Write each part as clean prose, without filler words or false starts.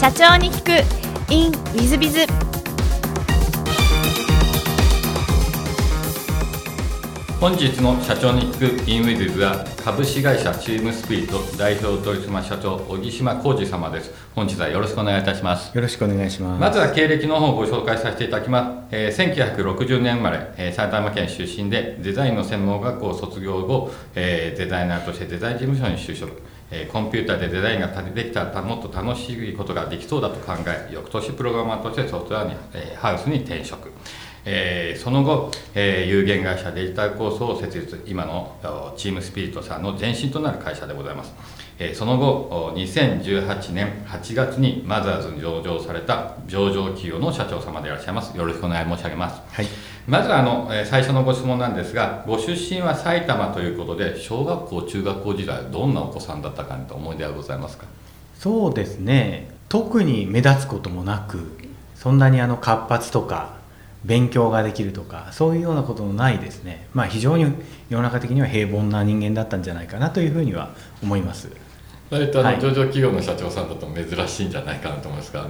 社長に聞く in WizBiz。 本日の社長に聞く in WizBiz は株式会社チームスピリット代表取締社長小木島浩二様です。本日はよろしくお願いいたします。よろしくお願いします。まずは経歴の方をご紹介させていただきます。1960年生まれ、埼玉県出身でデザインの専門学校を卒業後、デザイナーとしてデザイン事務所に就職。コンピューターでデザインができたらもっと楽しいことができそうだと考え、翌年プログラマーとしてソフトウェアに、ハウスに転職、その後、有限会社デジタルコースを設立、今のチームスピリットさんの前身となる会社でございます。その後2018年8月にマザーズに上場された上場企業の社長様でいらっしゃいます。よろしくお願い申し上げます。はい、まず最初のご質問なんですが、ご出身は埼玉ということで、小学校中学校時代どんなお子さんだったかと思い出はございますか？そうですね、特に目立つこともなく、そんなに活発とか勉強ができるとかそういうようなこともないですね。非常に世の中的には平凡な人間だったんじゃないかなというふうには思います。上場企業の社長さんだと珍しいんじゃないかなと思いますが、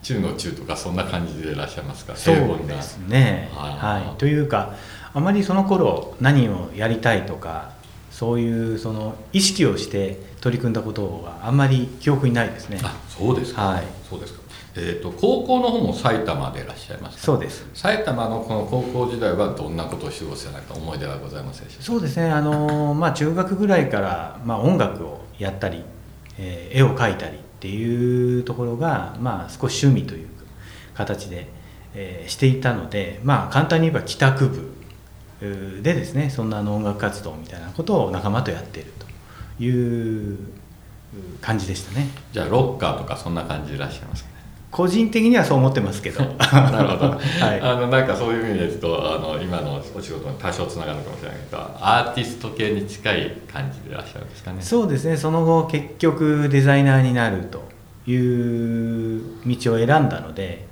中の中とかそんな感じでいらっしゃいますか？そうですね、はい、というかあまりその頃何をやりたいとかそういうその意識をして取り組んだことはあんまり記憶にないですね。あ、そうですか、はい、そうですか。高校の方も埼玉でいらっしゃいますか？そうです。埼玉のこの高校時代はどんなことを過ごせないか思い出はございませんでしょうか？そうですね、中学ぐらいから、音楽をやったり、絵を描いたりっていうところが、少し趣味という形で、していたので、簡単に言えば帰宅部でですね、そんな音楽活動みたいなことを仲間とやっているという感じでしたね。じゃあロッカーとかそんな感じでいらっしゃいますか？個人的にはそう思ってますけどなるほど、はい、なんかそういう意味ですと今のお仕事に多少つながるかもしれないけど、アーティスト系に近い感じでいらっしゃるんですかね？そうですね、その後結局デザイナーになるという道を選んだので、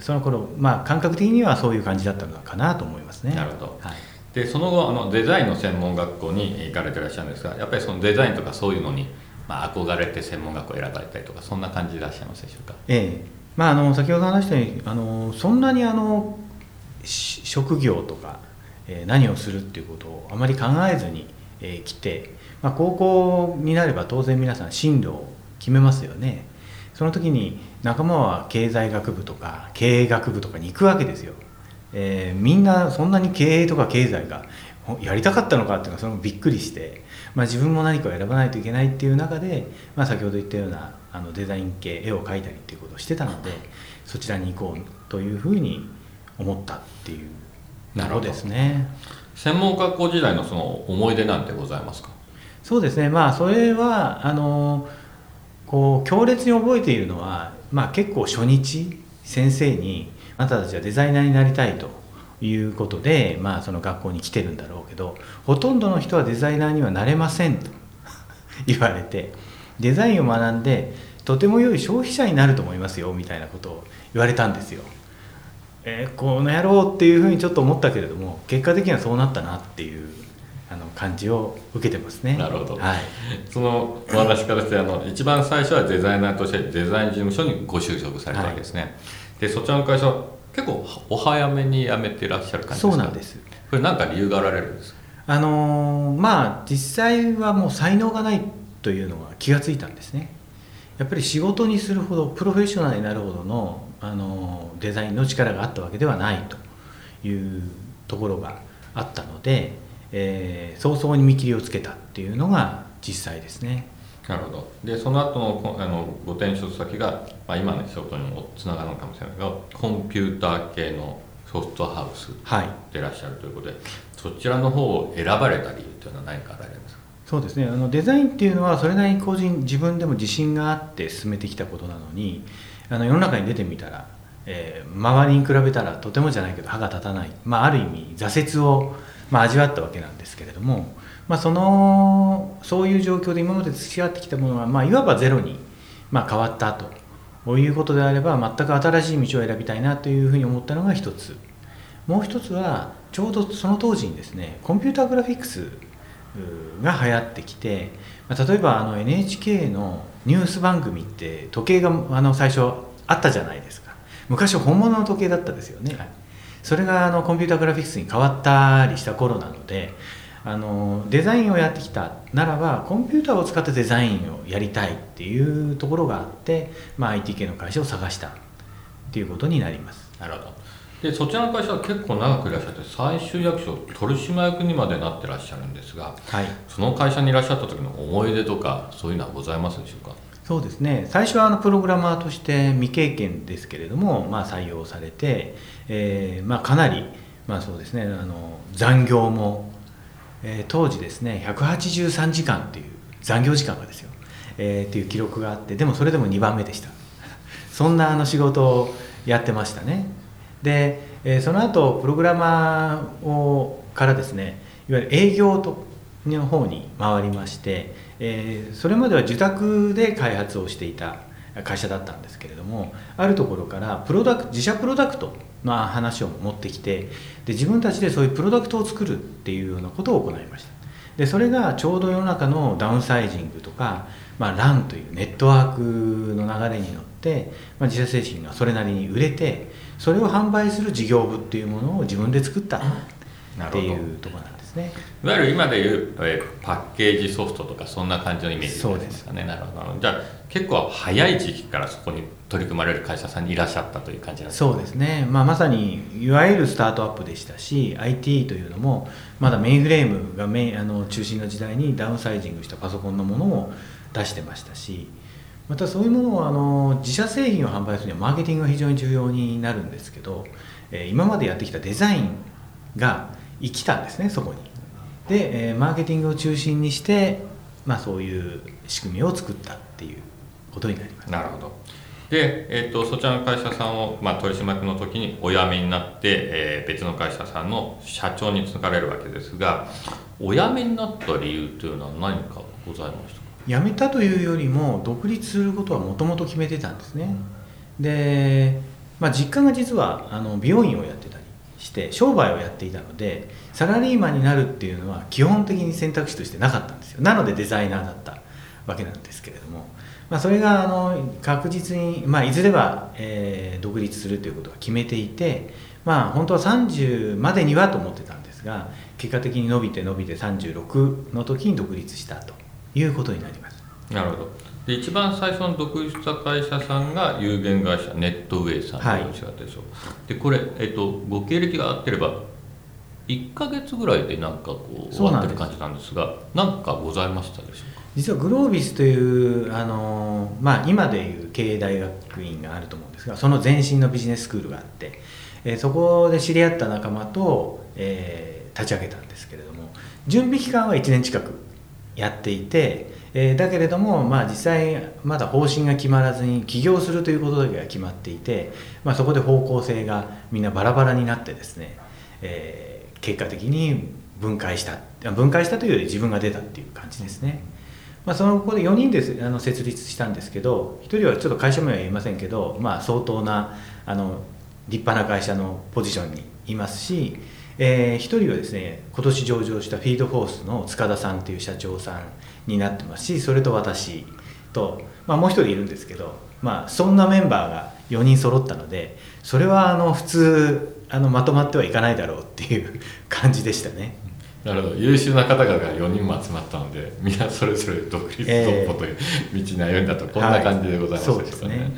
その頃、感覚的にはそういう感じだったのかなと思いますね。なるほど、はい。でその後デザインの専門学校に行かれていらっしゃるんですが、やっぱりそのデザインとかそういうのに、憧れて専門学校を選ばれたりとかそんな感じでいらっしゃいますでしょうか？ええ、先ほど話したようにそんなに職業とか、何をするっていうことをあまり考えずに、来て、高校になれば当然皆さん進路を決めますよね。その時に仲間は経済学部とか経営学部とかに行くわけですよ。みんなそんなに経営とか経済がやりたかったのかっていうのはそれもびっくりして、自分も何かを選ばないといけないっていう中で、先ほど言ったようなデザイン系絵を描いたりっていうことをしてたので、そちらに行こうというふうに思ったっていうことですね。専門学校時代のその思い出なんてございますか？そうですね、それは強烈に覚えているのは、結構初日先生に「あなたたちはデザイナーになりたい」ということで、その学校に来てるんだろうけど、ほとんどの人はデザイナーにはなれませんと言われて、デザインを学んでとても良い消費者になると思いますよみたいなことを言われたんですよ。この野郎っていうふうにちょっと思ったけれども、結果的にはそうなったなっていう感じを受けてますね。なるほど、はい、そのお話からして一番最初はデザイナーとしてデザイン事務所にご就職されたわけですね。はい、でそちらの会社は結構お早めに辞めていらっしゃる感じですか？そうなんです。これ何か理由があられるんですか？実際はもう才能がないというのは気がついたんですね。やっぱり仕事にするほどプロフェッショナルになるほどの、デザインの力があったわけではないというところがあったので、早々に見切りをつけたっていうのが実際ですね。なるほど。でその後のご転職先が、今の仕事にもつながるのかもしれないけど、コンピューター系のソフトハウスでいらっしゃるということで、はい、そちらの方を選ばれた理由というのは何かあられますか？そうですね、デザインっていうのはそれなりに自分でも自信があって進めてきたことなのに、世の中に出てみたら、周りに比べたらとてもじゃないけど歯が立たない、ある意味挫折を、味わったわけなんですけれども、そういう状況で今まで培ってきたものが、いわばゼロに、変わったということであれば、全く新しい道を選びたいなというふうに思ったのが一つ。もう一つはちょうどその当時にですね、コンピューターグラフィックスが流行ってきて、例えばNHK のニュース番組って時計が最初あったじゃないですか。昔は本物の時計だったですよね、はい、それがコンピュータグラフィックスに変わったりした頃なので、デザインをやってきたならばコンピューターを使ってデザインをやりたいっていうところがあって、IT 系の会社を探したっていうことになります。なるほど。でそちらの会社は結構長くいらっしゃって最終役所取締役にまでなってらっしゃるんですが、はい、その会社にいらっしゃった時の思い出とかそういうのはございますでしょうか。そうですね、最初はプログラマーとして未経験ですけれども、採用されて、かなり、そうですね、残業も、当時ですね183時間っていう残業時間がですよ、っていう記録があって、でもそれでも2番目でしたそんな仕事をやってましたね。で、その後プログラマーからですね、いわゆる営業の方に回りまして、それまでは受託で開発をしていた会社だったんですけれども、あるところから自社プロダクトの話を持ってきて、で自分たちでそういうプロダクトを作るっていうようなことを行いました。でそれがちょうど世の中のダウンサイジングとか、LAN というネットワークの流れに乗って、自社製品がそれなりに売れて、それを販売する事業部っていうものを自分で作ったっていうところなんですね。いわゆる今でいうパッケージソフトとかそんな感じのイメージですかね。なるほど。じゃあ結構早い時期からそこに取り組まれる会社さんにいらっしゃったという感じなんですか。そうですね、まさにいわゆるスタートアップでしたし、 IT というのもまだメインフレームが中心の時代にダウンサイジングしたパソコンのものを出してましたし、またそういうものを自社製品を販売するにはマーケティングが非常に重要になるんですけど、今までやってきたデザインが生きたんですね、そこに。で、マーケティングを中心にして、そういう仕組みを作ったっていうことになります。なるほど。で、そちらの会社さんを、取締役の時にお辞めになって、別の会社さんの社長に就かれるわけですが、お辞めになった理由というのは何かございましたか。辞めたというよりも独立することはもともと決めてたんですね。で、実家が実は美容院をやってたりして商売をやっていたので、サラリーマンになるっていうのは基本的に選択肢としてなかったんですよ。なのでデザイナーだったわけなんですけれども、それが確実に、いずれは、独立するということは決めていて、本当は30までにはと思ってたんですが、結果的に伸びて36の時に独立したということになります。なるほど。で一番最初の独立した会社さんが有限会社ネットウェイさんという会社でしょう、はい、でこれ、ご経歴が合ってれば1ヶ月ぐらいでなんかこう終わってる感じなんですが、何かございましたでしょうか。実はグロービスという、今でいう経営大学院があると思うんですが、その前身のビジネススクールがあって、そこで知り合った仲間と、立ち上げたんですけれども、準備期間は1年近くやっていて、だけれども、実際まだ方針が決まらずに起業するということだけが決まっていて、そこで方向性がみんなバラバラになってですね、結果的に分解したというより自分が出たっていう感じですね。ここで4人で設立したんですけど、1人はちょっと会社名は言いませんけど、相当な立派な会社のポジションにいますし、一人はですね、今年上場したフィードフォースの塚田さんという社長さんになってますし、それと私と、もう一人いるんですけど、そんなメンバーが4人揃ったので、それは普通まとまってはいかないだろうっていう感じでしたね。なるほど。優秀な方々が4人も集まったので、みんなそれぞれ独立突破という道に歩んだと、こんな感じでございますでしょうかね。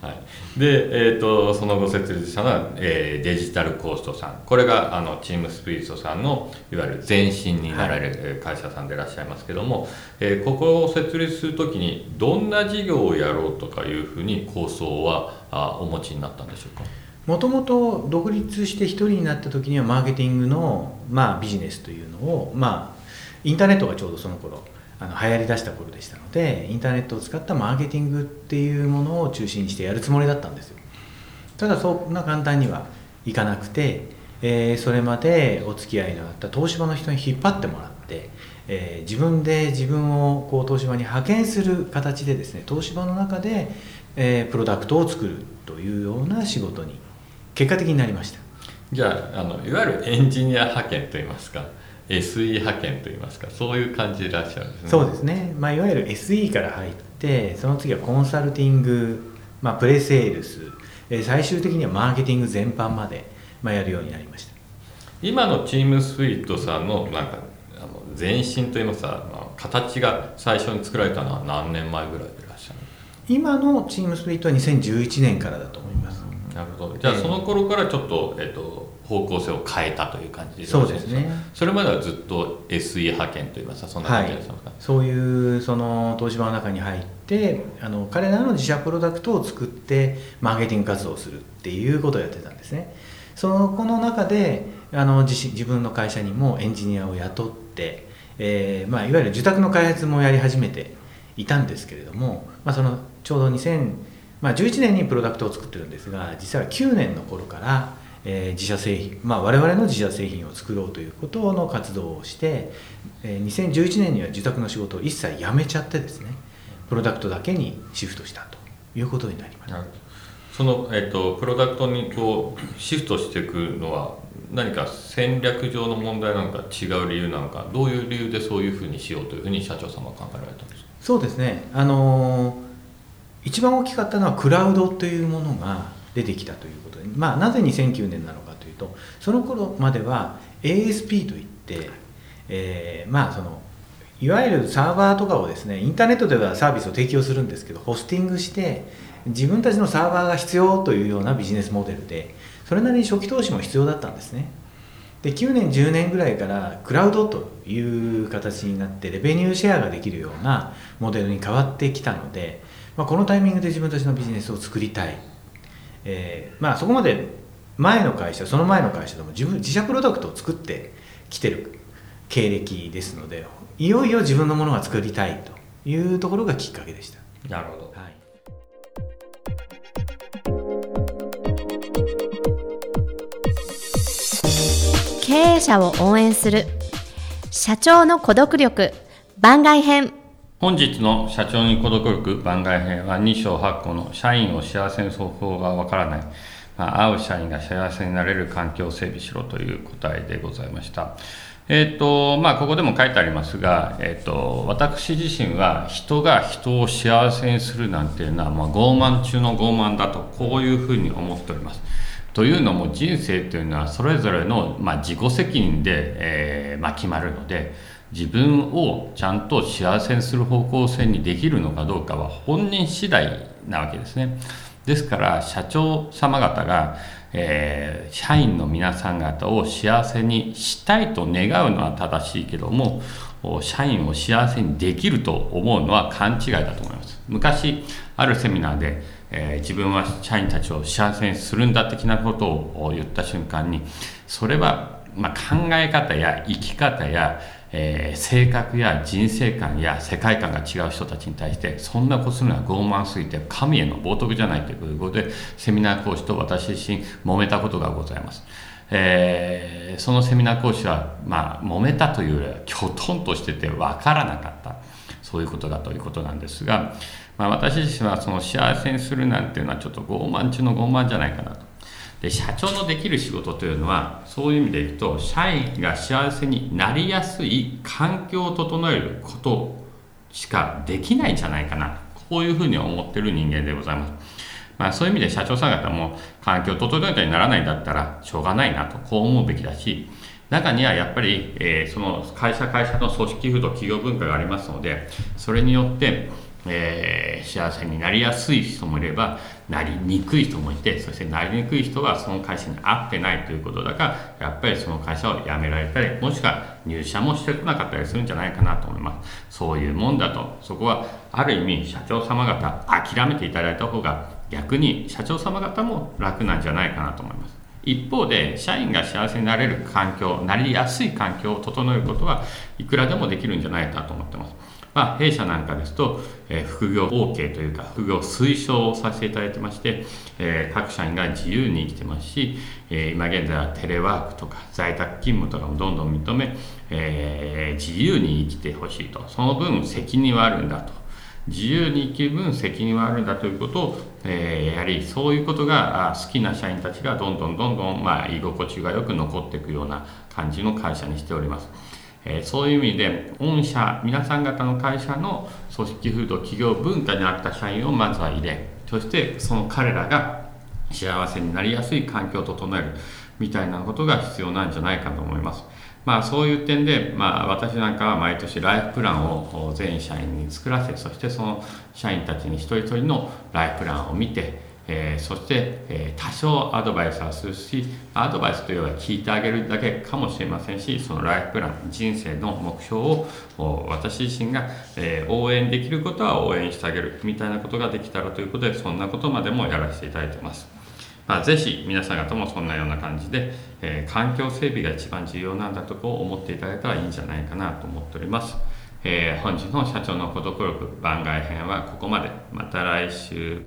はい、で、その後設立したのは、デジタルコーストさん、これがチームスピリットさんのいわゆる前身になられる会社さんでいらっしゃいますけども、はい、ここを設立するときにどんな事業をやろうとかいうふうに構想はお持ちになったんでしょうか。もともと独立して一人になった時にはマーケティングの、ビジネスというのを、インターネットがちょうどその頃流行りだした頃でしたので、インターネットを使ったマーケティングっていうものを中心にしてやるつもりだったんですよ。ただそんな簡単にはいかなくて、それまでお付き合いのあった東芝の人に引っ張ってもらって、自分で自分をこう東芝に派遣する形でですね、東芝の中で、プロダクトを作るというような仕事に結果的になりました。じゃあ、いわゆるエンジニア派遣といいますか SE 派遣といいますか、そういう感じでいらっしゃるんですね。そうですね、いわゆる SE から入って、、その次はコンサルティング、プレセールス、最終的にはマーケティング全般まで、やるようになりました。今のチームスイートさんの前身といいますか、形が最初に作られたのは何年前ぐらいでいらっしゃる？今のチームスイートは2011年からだと思います。なるほど。じゃあその頃からちょっと、方向性を変えたという感じですか？そうですね。それまではずっと SE 派遣といいますか、そんな感じですか？はい、そういうその東芝の中に入って彼らの自社プロダクトを作ってマーケティング活動をするっていうことをやってたんですね。そこの中で自分の会社にもエンジニアを雇って、いわゆる受託の開発もやり始めていたんですけれども、そのちょうど2011年にプロダクトを作ってるんですが、実は9年の頃から、自社製品、我々の自社製品を作ろうということの活動をして、2011年には受託の仕事を一切やめちゃってですね、プロダクトだけにシフトしたということになりました。その、プロダクトにこうシフトしていくのは何か戦略上の問題なのか、違う理由なのか、どういう理由でそういうふうにしようというふうに社長様は考えられたんですか？そうですね、一番大きかったのはクラウドというものが出てきたということで、なぜ2009年なのかというと、その頃までは ASP といって、いわゆるサーバーとかをですね、インターネットではサービスを提供するんですけど、ホスティングして自分たちのサーバーが必要というようなビジネスモデルで、それなりに初期投資も必要だったんですね。で、9年10年ぐらいからクラウドという形になってレベニューシェアができるようなモデルに変わってきたので、このタイミングで自分たちのビジネスを作りたい、そこまでその前の会社でも自社プロダクトを作ってきてる経歴ですので、いよいよ自分のものが作りたいというところがきっかけでした。なるほど。はい。経営者を応援する社長の孤独力番外編。本日の社長に孤独力番外編は2章8項の社員を幸せにする方法がわからない、会う社員が幸せになれる環境を整備しろという答えでございました。ここでも書いてありますが、私自身は人が人を幸せにするなんていうのは、傲慢中の傲慢だと、こういうふうに思っております。というのも、人生というのはそれぞれの、自己責任で、決まるので、自分をちゃんと幸せにする方向性にできるのかどうかは本人次第なわけですね。ですから社長様方が、社員の皆さん方を幸せにしたいと願うのは正しいけども、社員を幸せにできると思うのは勘違いだと思います。昔あるセミナーで、自分は社員たちを幸せにするんだ的なことを言った瞬間に、それは、考え方や生き方や、性格や人生観や世界観が違う人たちに対して、そんなことするのは傲慢すぎて神への冒涜じゃないということで、セミナー講師と私自身揉めたことがございます。そのセミナー講師は、揉めたというよりはきょとんとしててわからなかった、そういうことだということなんですが、私自身はその幸せにするなんていうのはちょっと傲慢中の傲慢じゃないかなと。で、社長のできる仕事というのは、そういう意味で言うと、社員が幸せになりやすい環境を整えることしかできないんじゃないかな、こういうふうに思っている人間でございます。そういう意味で社長さん方も、環境を整えたりならないんだったらしょうがないなと、こう思うべきだし、中にはやっぱり、その会社の組織風土、企業文化がありますので、それによって、幸せになりやすい人もいればなりにくい人もいて、そしてなりにくい人はその会社に合ってないということだから、やっぱりその会社を辞められたり、もしくは入社もしてこなかったりするんじゃないかなと思います。そういうもんだと。そこはある意味社長様方諦めていただいた方が、逆に社長様方も楽なんじゃないかなと思います。一方で、社員が幸せになれる環境、なりやすい環境を整えることはいくらでもできるんじゃないかと思ってます。弊社なんかですと、副業 OK というか、副業推奨をさせていただいてまして、各社員が自由に生きてますし、今現在はテレワークとか在宅勤務とかもどんどん認め、自由に生きてほしいと。その分責任はあるんだと。自由に生きる分責任はあるんだということを、やはりそういうことが好きな社員たちがどんどん居心地がよく残っていくような感じの会社にしております。そういう意味で御社皆さん方の会社の組織風土企業文化に合った社員をまずは入れ、そしてその彼らが幸せになりやすい環境を整えるみたいなことが必要なんじゃないかと思います。そういう点で、私なんかは毎年ライフプランを全社員に作らせ、そしてその社員たちに一人一人のライフプランを見て、そして、多少アドバイスはするし、アドバイスというのは聞いてあげるだけかもしれませんし、そのライフプラン、人生の目標を私自身が、応援できることは応援してあげるみたいなことができたらということで、そんなことまでもやらせていただいています。ぜひ皆さん方もそんなような感じで、環境整備が一番重要なんだとこう思っていただいたらいいんじゃないかなと思っております。本日の社長の孤独録番外編はここまで。また来週。